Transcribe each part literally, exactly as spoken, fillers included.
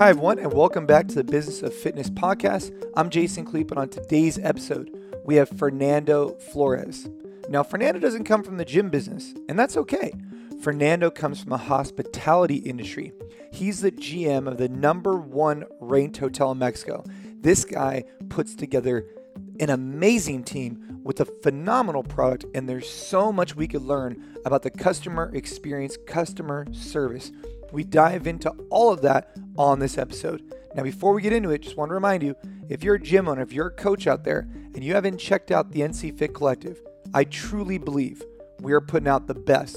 Hi, everyone, and welcome back to the Business of Fitness podcast. I'm Jason Klee, and on today's episode, we have Fernando Flores. Now, Fernando doesn't come from the gym business, and that's okay. Fernando comes from the hospitality industry. He's the G M of the number one ranked hotel in Mexico. This guy puts together an amazing team with a phenomenal product, and there's so much we could learn about the customer experience, customer service. We dive into all of that on this episode. Now, before we get into it, just want to remind you, if you're a gym owner, if you're a coach out there, and you haven't checked out the N C Fit Collective, I truly believe we are putting out the best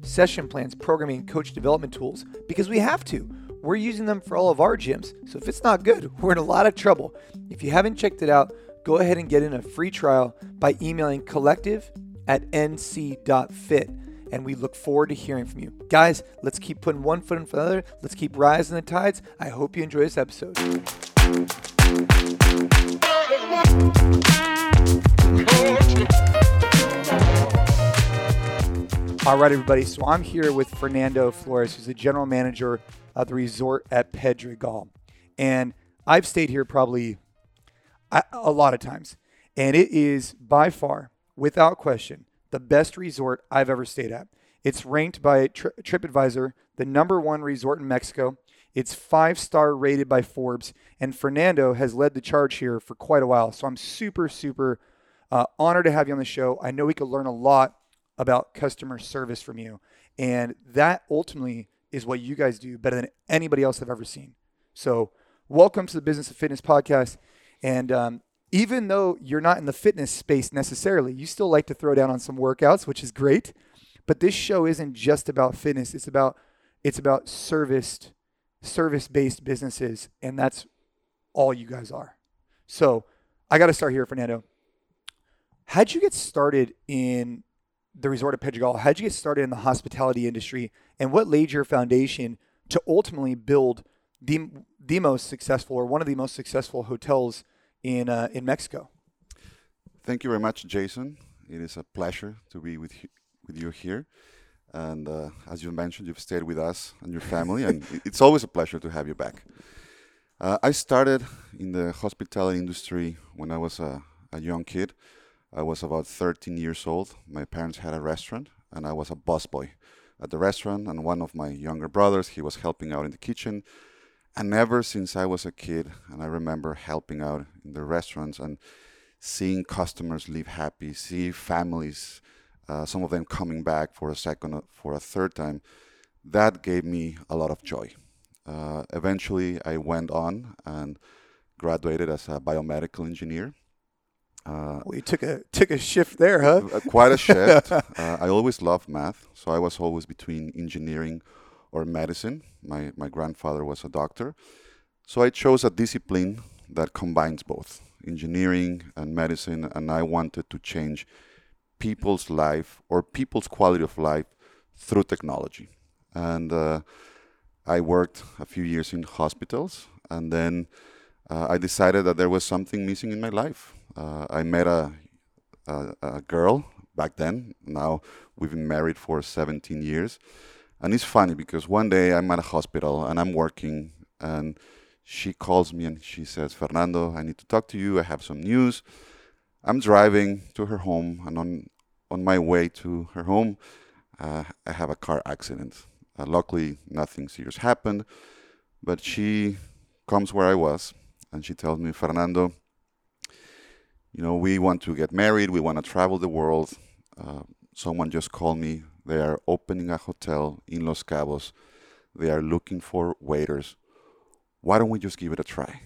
session plans, programming, and coach development tools because we have to. We're using them for all of our gyms. So if it's not good, we're in a lot of trouble. If you haven't checked it out, go ahead and get in a free trial by emailing collective at n c dot fit. And we look forward to hearing from you. Guys, let's keep putting one foot in front of the other. Let's keep rising the tides. I hope you enjoy this episode. All right, everybody. So I'm here with Fernando Flores, who's the general manager of the resort at Pedregal. And I've stayed here probably a lot of times. And it is by far, without question, the best resort I've ever stayed at. It's ranked by Tri- TripAdvisor, the number one resort in Mexico. It's five-star rated by Forbes, and Fernando has led the charge here for quite a while. So I'm super, super uh, honored to have you on the show. I know we could learn a lot about customer service from you, and that ultimately is what you guys do better than anybody else I've ever seen. So welcome to the Business of Fitness podcast, and um even though you're not in the fitness space necessarily, you still like to throw down on some workouts, which is great. But this show isn't just about fitness. It's about it's about serviced, service-based businesses, and that's all you guys are. So I got to start here, Fernando. How'd you get started in the resort of Pedregal? How'd you get started in the hospitality industry? And what laid your foundation to ultimately build the the most successful or one of the most successful hotels in uh, in Mexico? Thank you very much, Jason. It is a pleasure to be with you, with you here. And uh, as you mentioned, you've stayed with us and your family, and it's always a pleasure to have you back. Uh, I started in the hospitality industry when I was a, a young kid. I was about thirteen years old. My parents had a restaurant, and I was a busboy at the restaurant, and one of my younger brothers, he was helping out in the kitchen. And ever since I was a kid, and I remember helping out in the restaurants and seeing customers leave happy, see families, uh, some of them coming back for a second, for a third time, that gave me a lot of joy. Uh, eventually, I went on and graduated as a biomedical engineer. Uh, well, you took a, took a shift there, huh? Quite a shift. uh, I always loved math, so I was always between engineering or medicine. My my grandfather was a doctor. So I chose a discipline that combines both engineering and medicine, and I wanted to change people's life or people's quality of life through technology. And uh, I worked a few years in hospitals, and then uh, I decided that there was something missing in my life. Uh, I met a, a a girl back then. Now we've been married for seventeen years. And it's funny because one day I'm at a hospital and I'm working and she calls me and she says, "Fernando, I need to talk to you. I have some news." I'm driving to her home, and on, on my way to her home, uh, I have a car accident. Uh, luckily, nothing serious happened, but she comes where I was and she tells me, "Fernando, you know, we want to get married. We want to travel the world. Uh, someone just called me. They are opening a hotel in Los Cabos. They are looking for waiters. Why don't we just give it a try?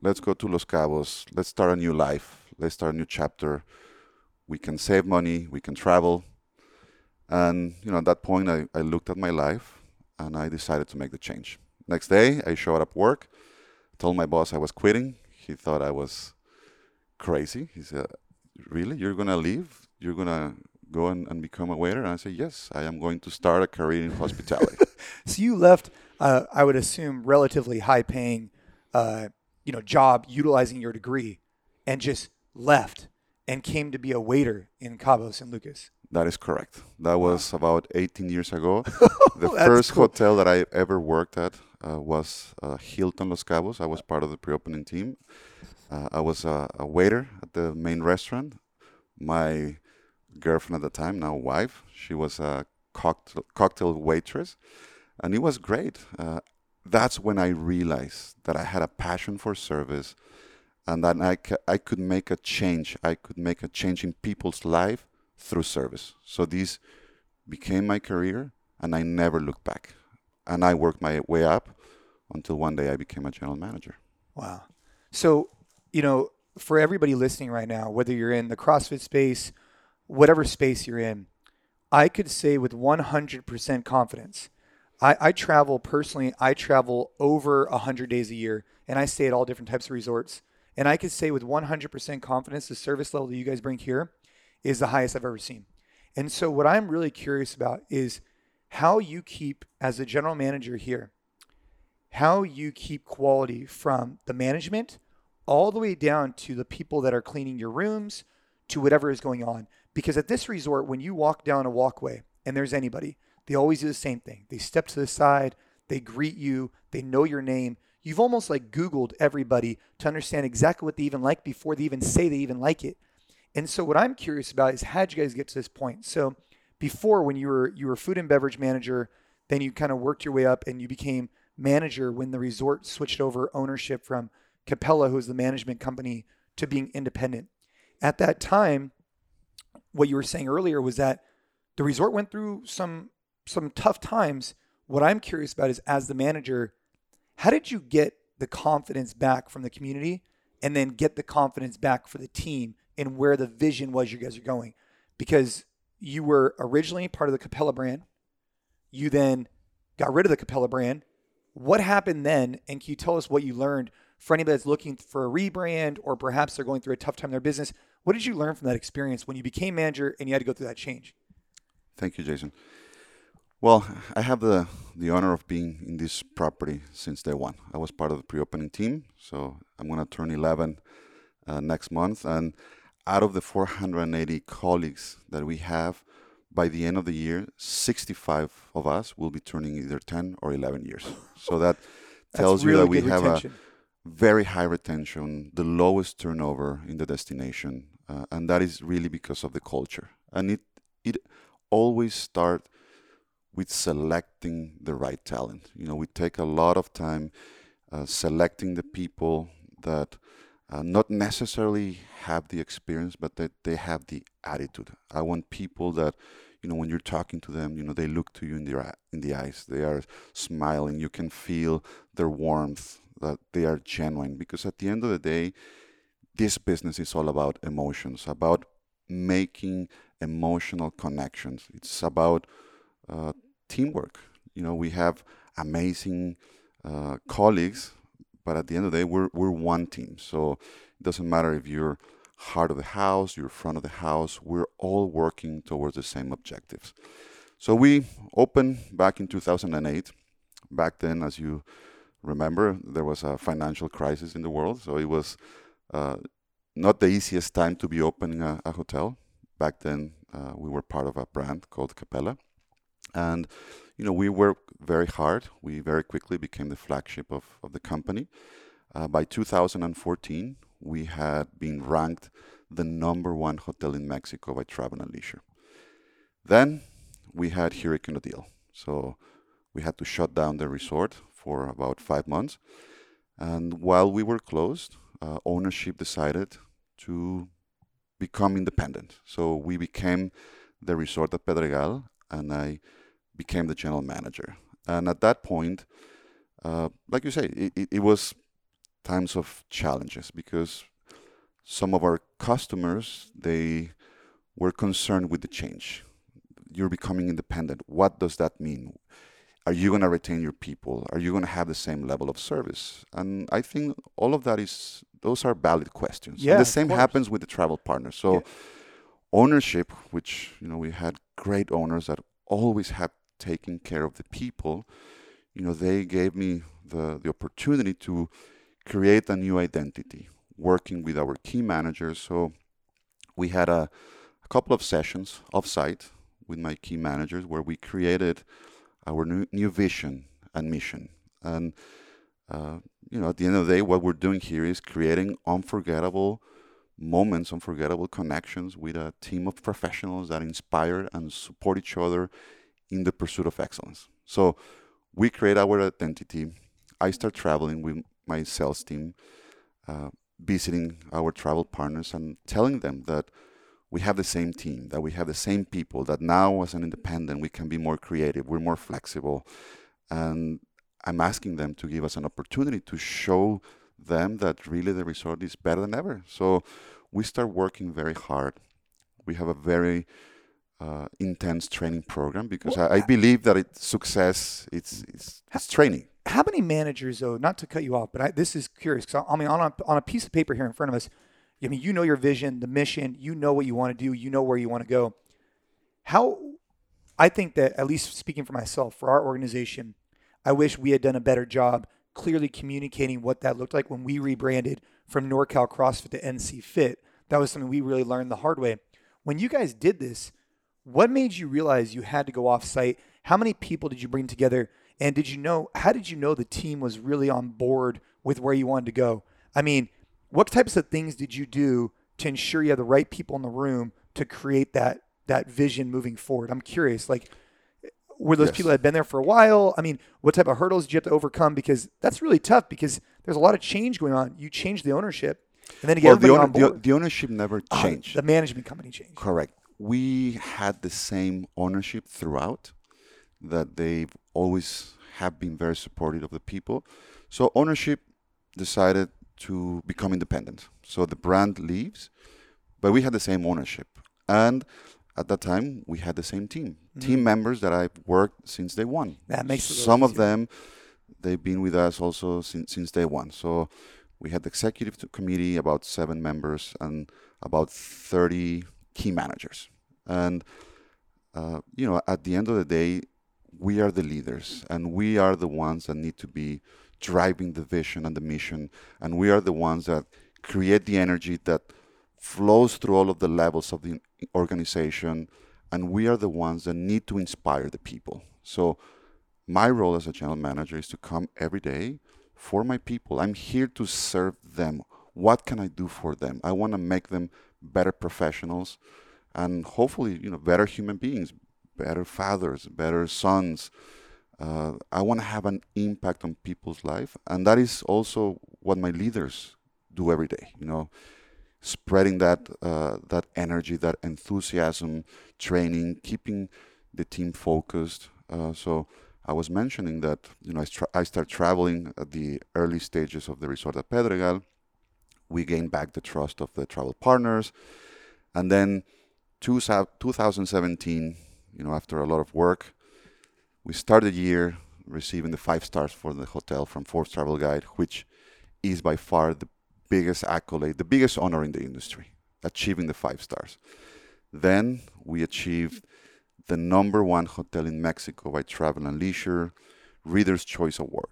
Let's go to Los Cabos. Let's start a new life. Let's start a new chapter. We can save money. We can travel." And, you know, at that point, I, I looked at my life and I decided to make the change. Next day, I showed up at work, told my boss I was quitting. He thought I was crazy. He said, "Really? You're going to leave? You're going to go and, and become a waiter?" And I said, "Yes, I am going to start a career in hospitality." So you left, uh, I would assume, relatively high-paying, uh, you know, job utilizing your degree, and just left and came to be a waiter in Cabo San Lucas. That is correct. That was wow. about eighteen years ago. The first cool. hotel that I ever worked at uh, was uh, Hilton Los Cabos. I was part of the pre-opening team. Uh, I was a, a waiter at the main restaurant. My girlfriend at the time, now wife, she was a cocktail, cocktail waitress. And it was great. Uh, that's when I realized that I had a passion for service and that I, c- I could make a change. I could make a change in people's life through service. So this became my career, and I never looked back. And I worked my way up until one day I became a general manager. Wow. So, you know, for everybody listening right now, whether you're in the CrossFit space, whatever space you're in, I could say with one hundred percent confidence, I, I travel personally, I travel over one hundred days a year, and I stay at all different types of resorts. And I could say with one hundred percent confidence, the service level that you guys bring here is the highest I've ever seen. And so what I'm really curious about is how you keep, as a general manager here, how you keep quality from the management all the way down to the people that are cleaning your rooms to whatever is going on. Because at this resort, when you walk down a walkway and there's anybody, they always do the same thing. They step to the side, they greet you, they know your name. You've almost like Googled everybody to understand exactly what they even like before they even say they even like it. And so what I'm curious about is how'd you guys get to this point? So before, when you were you were food and beverage manager, then you kind of worked your way up and you became manager when the resort switched over ownership from Capella, who was the management company, to being independent. At that time, what you were saying earlier was that the resort went through some some tough times. What I'm curious about is, as the manager, how did you get the confidence back from the community and then get the confidence back for the team and where the vision was you guys are going? Because you were originally part of the Capella brand. You then got rid of the Capella brand. What happened then? And can you tell us what you learned for anybody that's looking for a rebrand, or perhaps they're going through a tough time in their business? What did you learn from that experience when you became manager and you had to go through that change? Thank you, Jason. Well, I have the, the honor of being in this property since day one. I was part of the pre-opening team, so I'm going to turn eleven uh, next month. And out of the four hundred eighty colleagues that we have, by the end of the year, sixty-five of us will be turning either ten or eleven years. So that tells really you that we have retention. A very high retention, the lowest turnover in the destination. Uh, and that is really because of the culture. And it, it always starts with selecting the right talent. You know, we take a lot of time uh, selecting the people that Uh, not necessarily have the experience, but that they have the attitude. I want people that, you know, when you're talking to them, you know, they look to you in the in the eyes. They are smiling. You can feel their warmth, that they are genuine. Because at the end of the day, this business is all about emotions, about making emotional connections. It's about uh, teamwork. You know, we have amazing uh, colleagues, but at the end of the day, we're we're one team. So it doesn't matter if you're heart of the house, you're front of the house, we're all working towards the same objectives. So we opened back in two thousand eight. Back then, as you remember, there was a financial crisis in the world. So it was uh, not the easiest time to be opening a, a hotel. Back then, uh, we were part of a brand called Capella. And, you know, we worked very hard. We very quickly became the flagship of, of the company. Uh, by two thousand fourteen, we had been ranked the number one hotel in Mexico by Travel and Leisure. Then we had Hurricane Odile. So we had to shut down the resort for about five months. And while we were closed, uh, ownership decided to become independent. So we became the resort at Pedregal, and I became the general manager. And at that point, uh, like you say, it, it, it was times of challenges, because some of our customers, they were concerned with the change. You're becoming independent. What does that mean? Are you going to retain your people? Are you going to have the same level of service? And I think all of that is, those are valid questions. Yeah, and the same happens with the travel partner. So yeah. Ownership, which, you know, we had great owners that always have taken care of the people, you know, they gave me the, the opportunity to create a new identity, working with our key managers. So we had a, a couple of sessions offsite with my key managers where we created our new, new vision and mission. And, uh, you know, at the end of the day, what we're doing here is creating unforgettable moments, unforgettable connections with a team of professionals that inspire and support each other in the pursuit of excellence. So we create our identity. I start traveling with my sales team, uh, visiting our travel partners and telling them that we have the same team, that we have the same people, that now as an independent, we can be more creative, we're more flexible. And I'm asking them to give us an opportunity to show them that really the resort is better than ever. So we start working very hard. We have a very uh, intense training program because well, I, I believe that it's success, it's, it's, it's training. How many managers, though, not to cut you off, but I, this is curious, because I, I mean, on a, on a piece of paper here in front of us, I mean, you know your vision, the mission, you know what you want to do, you know where you want to go. How, I think that, at least speaking for myself, for our organization, I wish we had done a better job clearly communicating what that looked like when we rebranded from NorCal CrossFit to N C Fit. That was something we really learned the hard way. When you guys did this, what made you realize you had to go off-site? How many people did you bring together? And did you know, how did you know the team was really on board with where you wanted to go? I mean, what types of things did you do to ensure you had the right people in the room to create that that vision moving forward? I'm curious, like, were those yes. people that had been there for a while? I mean, what type of hurdles did you have to overcome? Because that's really tough because there's a lot of change going on. You change the ownership, and then you well, get everybody the owner, on board. The, the ownership never changed. Uh, the management company changed. Correct. We had the same ownership throughout, that they've always have been very supportive of the people. So ownership decided to become independent. So the brand leaves, but we had the same ownership. And at that time, we had the same team. Mm-hmm. Team members that I've worked since day one. That makes it Some of them, they've been with us also since, since day one. So we had the executive committee, about seven members, and about thirty key managers. And, uh, you know, at the end of the day, we are the leaders, and we are the ones that need to be driving the vision and the mission. And we are the ones that create the energy that flows through all of the levels of the organization, and we are the ones that need to inspire the people. So my role as a general manager is to come every day for my people. I'm here to serve them. What can I do for them? I want to make them better professionals and hopefully, you know, better human beings, better fathers, better sons. Uh, I want to have an impact on people's life, and that is also what my leaders do every day, you know. Spreading that uh, that energy, that enthusiasm, training, keeping the team focused. Uh, so I was mentioning that, you know, I, tra- I started traveling at the early stages of the resort at Pedregal. We gained back the trust of the travel partners. And then two, twenty seventeen, you know, after a lot of work, we started the year receiving the five stars for the hotel from Forbes Travel Guide, which is by far the biggest accolade, the biggest honor in the industry, achieving the five stars. Then we achieved the number one hotel in Mexico by Travel and Leisure, Reader's Choice Award.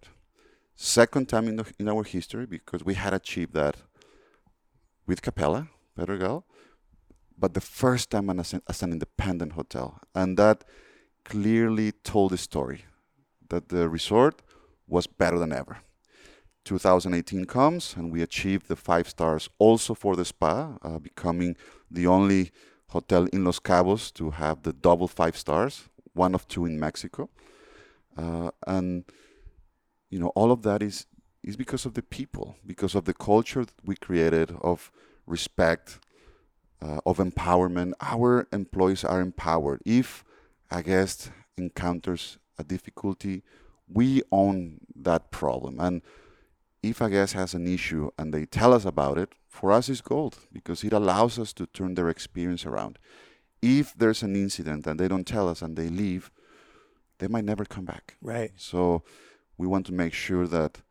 Second time in, the, in our history, because we had achieved that with Capella, Pedregal, but the first time as an, as an independent hotel. And that clearly told the story, that the resort was better than ever. twenty eighteen comes, and we achieved the five stars also for the spa, uh, becoming the only hotel in Los Cabos to have the double five stars, one of two in Mexico. Uh, and, you know, all of that is, is because of the people, because of the culture that we created of respect, uh, of empowerment. Our employees are empowered. If a guest encounters a difficulty, we own that problem. And if a guest has an issue and they tell us about it, for us it's gold, because it allows us to turn their experience around. If there's an incident and they don't tell us and they leave, they might never come back. Right. So we want to make sure that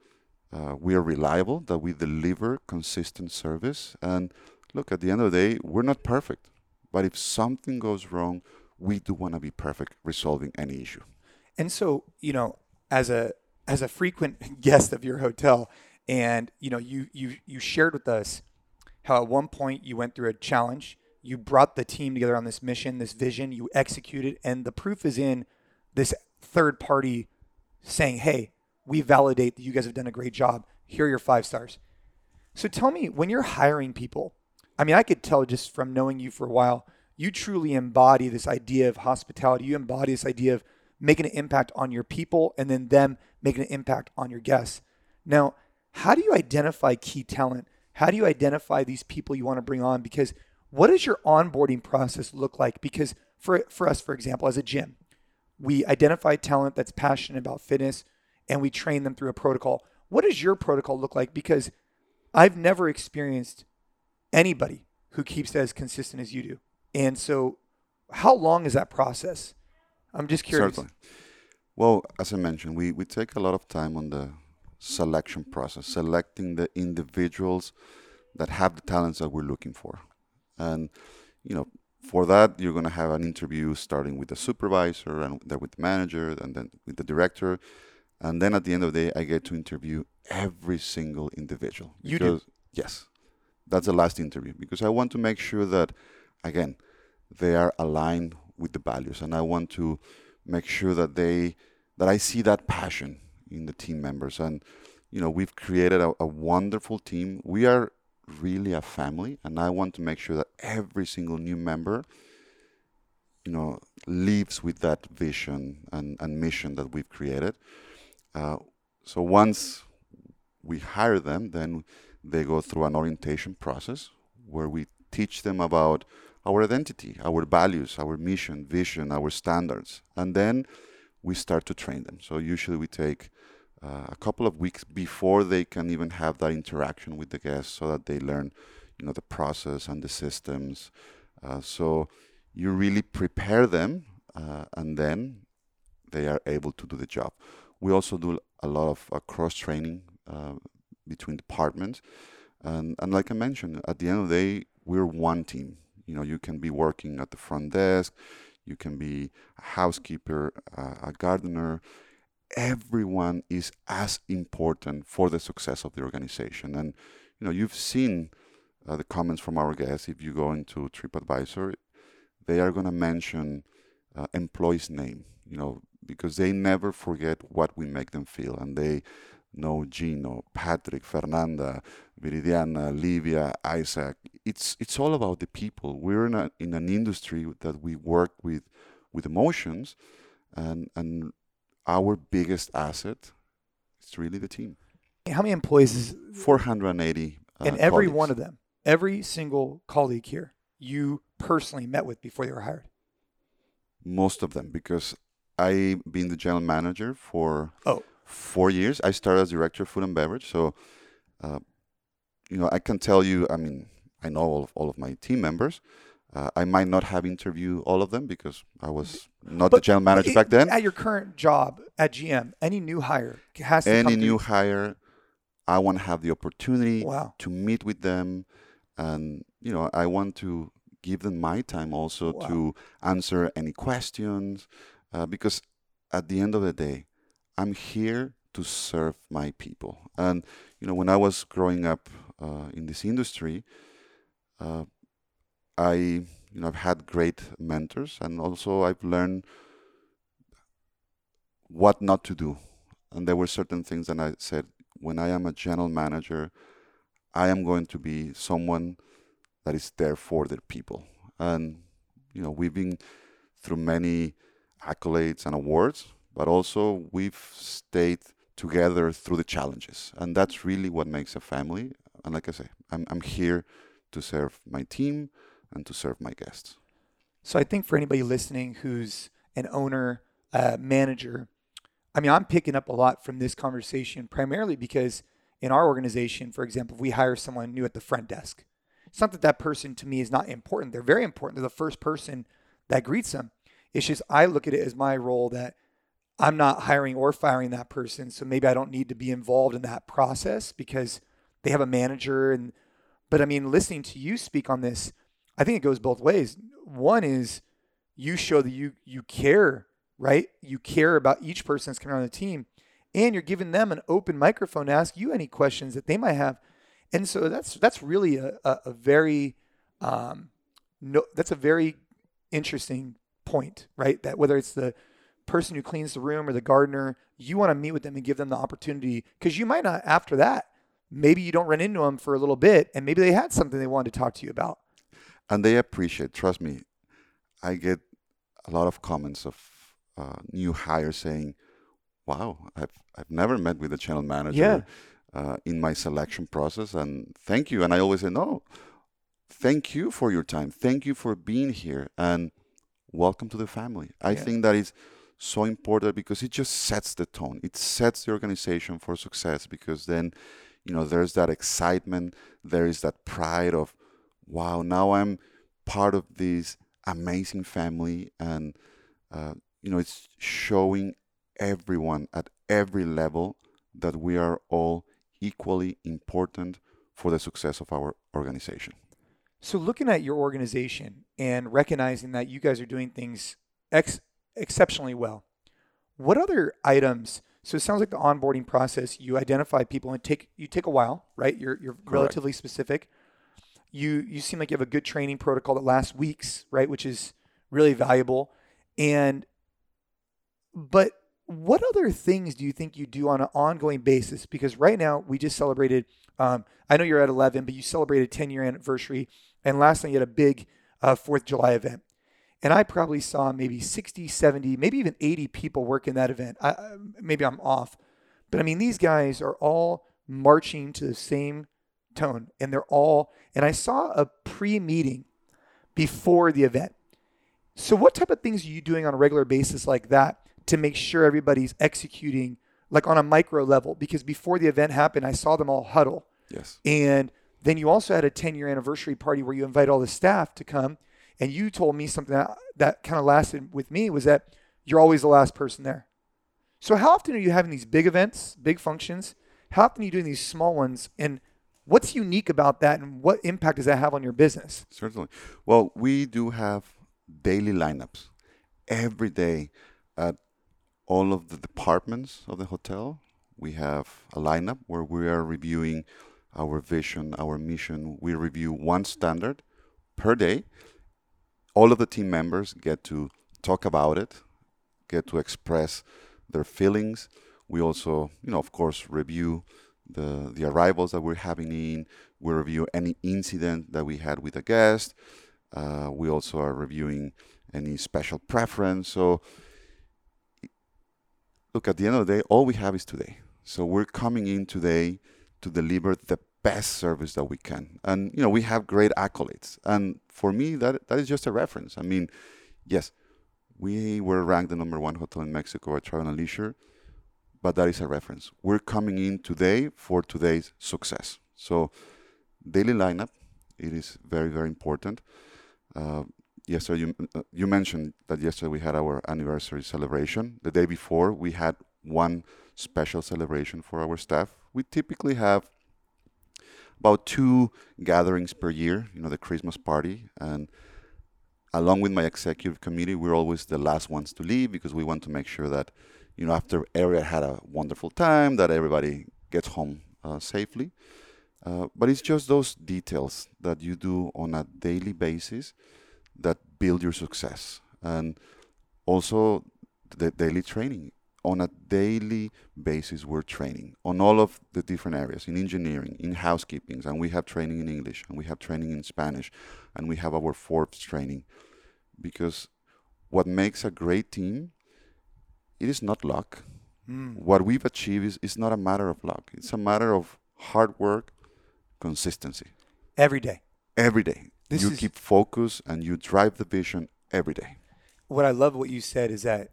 uh, we are reliable, that we deliver consistent service. And look, at the end of the day, we're not perfect. But if something goes wrong, we do want to be perfect resolving any issue. And so, you know, as a as a frequent guest of your hotel, and you know, you you you shared with us how at one point you went through a challenge, you brought the team together on this mission, this vision, you executed, and the proof is in this third party saying, hey, we validate that you guys have done a great job. Here are your five stars. So tell me, when you're hiring people, I mean, I could tell just from knowing you for a while, you truly embody this idea of hospitality. You embody this idea of making an impact on your people and then them making an impact on your guests. Now, how do you identify key talent? How do you identify these people you want to bring on? Because what does your onboarding process look like? Because for for us, for example, as a gym, we identify talent that's passionate about fitness and we train them through a protocol. What does your protocol look like? Because I've never experienced anybody who keeps it as consistent as you do. And so how long is that process? I'm just curious. Certainly. Well, as I mentioned, we, we take a lot of time on the selection process, selecting the individuals that have the talents that we're looking for. And, you know, for that, you're going to have an interview starting with the supervisor and then with the manager and then with the director. And then at the end of the day, I get to interview every single individual. You do? Yes. That's the last interview because I want to make sure that, again, they are aligned with the values, and I want to make sure that they that I see that passion in the team members. And you know, we've created a, a wonderful team. We are really a family, and I want to make sure that every single new member, you know, lives with that vision and, and mission that we've created. Uh, so once we hire them, then they go through an orientation process where we teach them about our identity, our values, our mission, vision, our standards. And then we start to train them. So usually we take uh, a couple of weeks before they can even have that interaction with the guests so that they learn, you know, the process and the systems. Uh, so you really prepare them uh, and then they are able to do the job. We also do a lot of uh, cross-training uh, between departments. And, and like I mentioned, at the end of the day, we're one team. You know, you can be working at the front desk, you can be a housekeeper, uh, a gardener. Everyone is as important for the success of the organization. And, you know, you've seen uh, the comments from our guests. If you go into TripAdvisor, they are going to mention uh, employees' name, you know, because they never forget what we make them feel. And they know Gino, Patrick, Fernanda, Viridiana, Livia, Isaac. It's it's all about the people. We're in, a, in an industry that we work with with emotions, and and our biggest asset is really the team. How many employees is four hundred eighty uh, and every colleagues. One of them, every single colleague here, you personally met with before they were hired? Most of them, because I've been the general manager for oh. four years. I started as director of food and beverage, so uh, you know, I can tell you, I mean, I know all of, all of my team members. Uh, I might not have interviewed all of them because I was not but the general manager it, back then. At your current job at G M, any new hire has to any come Any new to... hire, I want to have the opportunity wow. to meet with them. And, you know, I want to give them my time also wow. to answer any questions. Uh, because at the end of the day, I'm here to serve my people. And, you know, when I was growing up uh, in this industry, Uh, I, you know, I've had great mentors, and also I've learned what not to do. And there were certain things that I said, when I am a general manager, I am going to be someone that is there for their people. And, you know, we've been through many accolades and awards, but also we've stayed together through the challenges. And that's really what makes a family. And like I say, I'm I'm here to serve my team and to serve my guests. So I think for anybody listening who's an owner, uh, manager, I mean, I'm picking up a lot from this conversation, primarily because in our organization, for example, if we hire someone new at the front desk, it's not that that person to me is not important. They're very important. They're the first person that greets them. It's just I look at it as my role that I'm not hiring or firing that person, so maybe I don't need to be involved in that process because they have a manager. And But I mean, listening to you speak on this, I think it goes both ways. One is you show that you you care, right? You care about each person that's coming on the team, and you're giving them an open microphone to ask you any questions that they might have. And so that's that's really a, a, a very um, no, that's a very interesting point, right? That whether it's the person who cleans the room or the gardener, you want to meet with them and give them the opportunity, because you might not after that. Maybe you don't run into them for a little bit, and maybe they had something they wanted to talk to you about. And they appreciate, trust me. I get a lot of comments of uh, new hires saying, wow, I've I've never met with the channel manager yeah. uh, in my selection process, and thank you. And I always say, no, thank you for your time. Thank you for being here, and welcome to the family. I yeah. think that is so important, because it just sets the tone. It sets the organization for success, because then, you know, there's that excitement. There is that pride of, wow, now I'm part of this amazing family. And, uh, you know, it's showing everyone at every level that we are all equally important for the success of our organization. So looking at your organization and recognizing that you guys are doing things ex- exceptionally well, what other items? So it sounds like the onboarding process, you identify people and take you take a while, right? You're you're Correct. Relatively specific. You you seem like you have a good training protocol that lasts weeks, right? Which is really valuable. And but what other things do you think you do on an ongoing basis? Because right now we just celebrated, um, I know you're at eleven, but you celebrated ten-year anniversary. And last night you had a big uh, fourth of July event. And I probably saw maybe sixty, seventy, maybe even eighty people work in that event. I, maybe I'm off. But I mean, these guys are all marching to the same tone. And they're all, and I saw a pre-meeting before the event. So what type of things are you doing on a regular basis like that to make sure everybody's executing, like on a micro level? Because before the event happened, I saw them all huddle. Yes. And then you also had a ten-year anniversary party where you invite all the staff to come. And you told me something that, that kind of lasted with me, was that you're always the last person there. So how often are you having these big events, big functions? How often are you doing these small ones? And what's unique about that, and what impact does that have on your business? Certainly. Well, we do have daily lineups every day at all of the departments of the hotel. We have a lineup where we are reviewing our vision, our mission. We review one standard per day. All of the team members get to talk about it, get to express their feelings. We also, you know, of course, review the, the arrivals that we're having in. We review any incident that we had with a guest. Uh, we also are reviewing any special preference. So look, at the end of the day, all we have is today. So we're coming in today to deliver the best service that we can. And, you know, we have great accolades. And for me, that that is just a reference. I mean, yes, we were ranked the number one hotel in Mexico at Travel and Leisure, but that is a reference. We're coming in today for today's success. So daily lineup, it is very, very important. Uh, Yesterday, you, uh, you mentioned that yesterday we had our anniversary celebration. The day before, we had one special celebration for our staff. We typically have about two gatherings per year, you know, the Christmas party. And along with my executive committee, we're always the last ones to leave, because we want to make sure that, you know, after everyone had a wonderful time, that everybody gets home uh, safely. Uh, but it's just those details that you do on a daily basis that build your success. And also the daily training. On a daily basis, we're training on all of the different areas, in engineering, in housekeeping, and we have training in English, and we have training in Spanish, and we have our Forbes training. Because what makes a great team, it is not luck. Mm. What we've achieved is, is not a matter of luck. It's a matter of hard work, consistency. Every day. Every day. This you is, keep focus and you drive the vision every day. What I love what you said is that,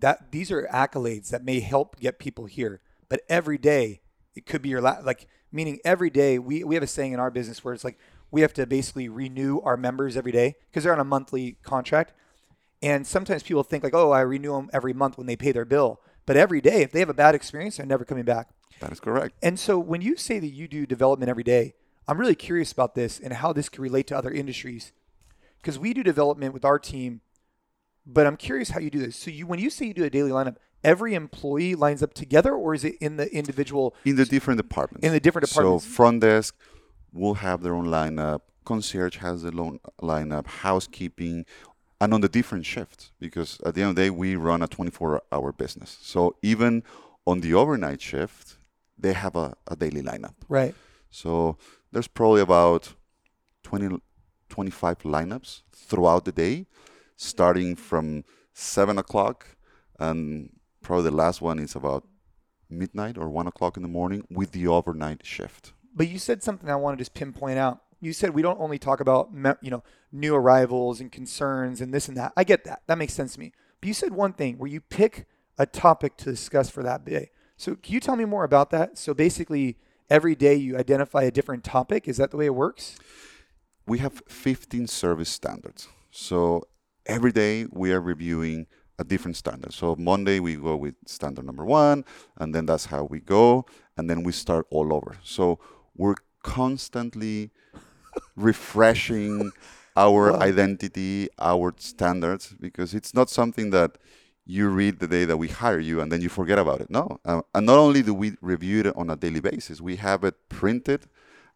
that these are accolades that may help get people here, but every day it could be your la- like meaning every day we, we have a saying in our business where it's like we have to basically renew our members every day because they're on a monthly contract. And sometimes people think like, oh, I renew them every month when they pay their bill. But every day, if they have a bad experience, they're never coming back. That is correct. And so when you say that you do development every day, I'm really curious about this and how this could relate to other industries, because we do development with our team, but I'm curious how you do this. So you, when you say you do a daily lineup, every employee lines up together, or is it in the individual? In the different departments. In the different departments. So front desk will have their own lineup. Concierge has their own lineup. Housekeeping, and on the different shifts, because at the end of the day, we run a twenty-four hour business. So even on the overnight shift, they have a, a daily lineup. Right. So there's probably about twenty, twenty-five lineups throughout the day, starting from seven o'clock, and probably the last one is about midnight or one o'clock in the morning with the overnight shift. But you said something I want to just pinpoint out. You said we don't only talk about, you know, new arrivals and concerns and this and that. I get that. That makes sense to me. But you said one thing where you pick a topic to discuss for that day. So can you tell me more about that? So basically every day you identify a different topic. Is that the way it works? We have fifteen service standards. So every day we are reviewing a different standard. So Monday we go with standard number one, and then that's how we go. And then we start all over. So we're constantly refreshing our wow. identity, our standards, because it's not something that you read the day that we hire you and then you forget about it. No. Uh, and not only do we review it on a daily basis, we have it printed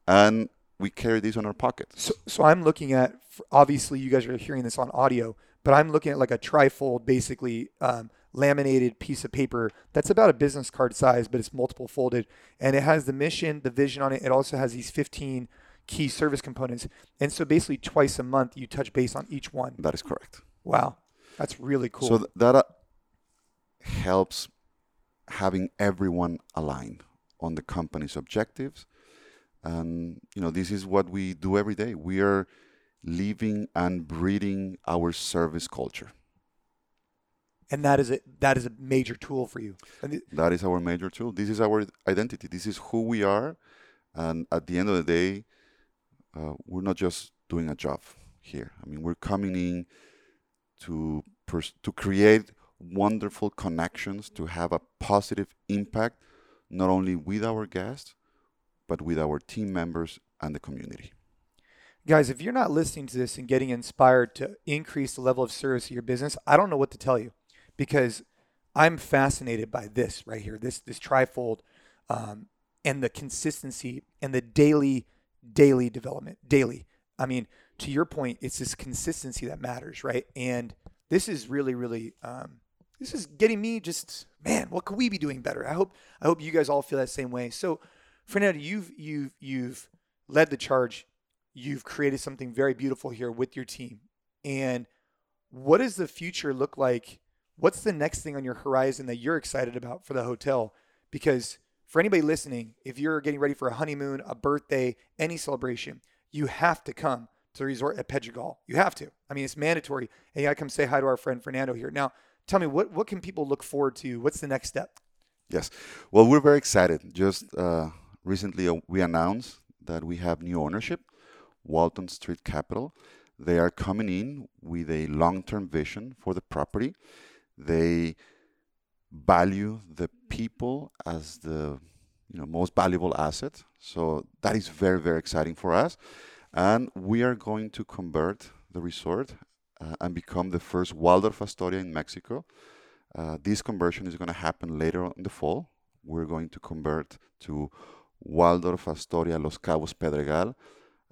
and we carry these on our pockets. So, so I'm looking at, obviously you guys are hearing this on audio, but I'm looking at like a trifold, basically um, laminated piece of paper that's about a business card size, but it's multiple folded, and it has the mission, the vision on it. It also has these fifteen key service components. And so basically twice a month you touch base on each one. That is correct. Wow. That's really cool. So th- that uh, helps having everyone aligned on the company's objectives. And, you know, this is what we do every day. We are living and breeding our service culture. And that is a, that is a major tool for you. And th- that is our major tool. This is our identity. This is who we are. And at the end of the day, Uh, we're not just doing a job here. I mean, we're coming in to pers- to create wonderful connections, to have a positive impact, not only with our guests, but with our team members and the community. Guys, if you're not listening to this and getting inspired to increase the level of service of your business, I don't know what to tell you, because I'm fascinated by this right here, this this trifold, um, and the consistency and the daily daily development, daily. I mean, to your point, it's this consistency that matters, right? And this is really, really, um, this is getting me just, man, what could we be doing better? I hope, I hope you guys all feel that same way. So Fernando, you've, you've, you've led the charge. You've created something very beautiful here with your team. And what does the future look like? What's the next thing on your horizon that you're excited about for the hotel? Because for anybody listening, if you're getting ready for a honeymoon, a birthday, any celebration, you have to come to the resort at Pedregal. You have to. I mean, it's mandatory. And you got to come say hi to our friend Fernando here. Now, tell me, what, what can people look forward to? What's the next step? Yes. Well, we're very excited. Just uh, recently, uh, we announced that we have new ownership, Walton Street Capital. They are coming in with a long-term vision for the property. They value the people as the, you know, most valuable asset. So that is very, very exciting for us. And we are going to convert the resort uh, and become the first Waldorf Astoria in Mexico. Uh, this conversion is going to happen later on in the fall. We're going to convert to Waldorf Astoria Los Cabos Pedregal.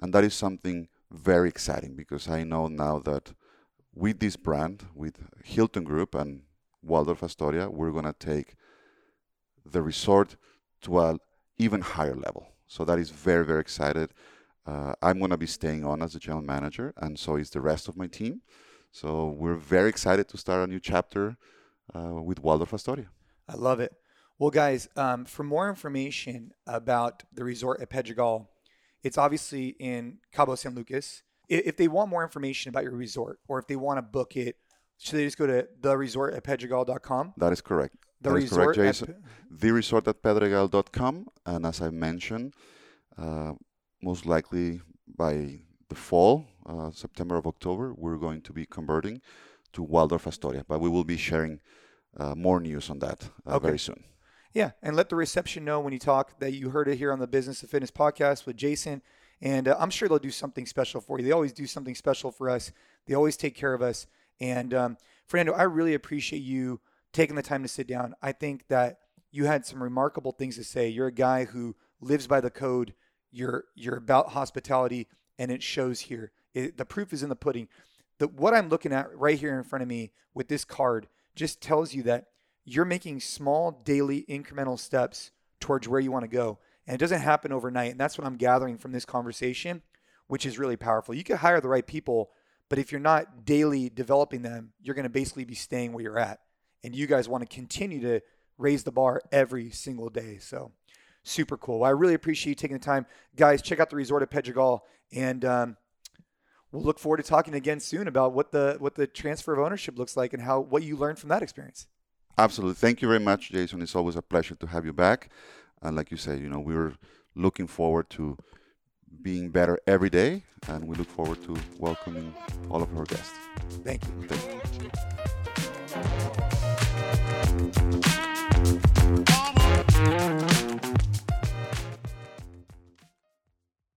And that is something very exciting, because I know now that with this brand, with Hilton Group and Waldorf Astoria, we're going to take the resort to an even higher level. So that is very, very excited. Uh, I'm going to be staying on as the general manager, and so is the rest of my team. So we're very excited to start a new chapter uh, with Waldorf Astoria. I love it. Well, guys, um, for more information about the resort at Pedregal, it's obviously in Cabo San Lucas. If they want more information about your resort, or if they want to book it, should they just go to the resort at pedregal dot com? That is correct. The that resort is correct, Jason. At... the resort at pedregal dot com. And as I mentioned, uh, most likely by the fall, uh, September of October, we're going to be converting to Waldorf Astoria. But we will be sharing uh, more news on that uh, okay. very soon. Yeah, and let the reception know when you talk that you heard it here on the Business of Fitness podcast with Jason. And uh, I'm sure they'll do something special for you. They always do something special for us. They always take care of us. And um, Fernando, I really appreciate you taking the time to sit down. I think that you had some remarkable things to say. You're a guy who lives by the code. You're you're about hospitality, and it shows here. It, the proof is in the pudding. the, what I'm looking at right here in front of me with this card just tells you that you're making small daily incremental steps towards where you want to go. And it doesn't happen overnight. And that's what I'm gathering from this conversation, which is really powerful. You could hire the right people, but if you're not daily developing them, you're going to basically be staying where you're at. And you guys want to continue to raise the bar every single day. So super cool. Well, I really appreciate you taking the time. Guys, check out the resort at Pedregal. And um, we'll look forward to talking again soon about what the what the transfer of ownership looks like and how what you learned from that experience. Absolutely. Thank you very much, Jason. It's always a pleasure to have you back. And like you said, you know, we were looking forward to being better every day, and we look forward to welcoming all of our guests. Thank you. Thank you.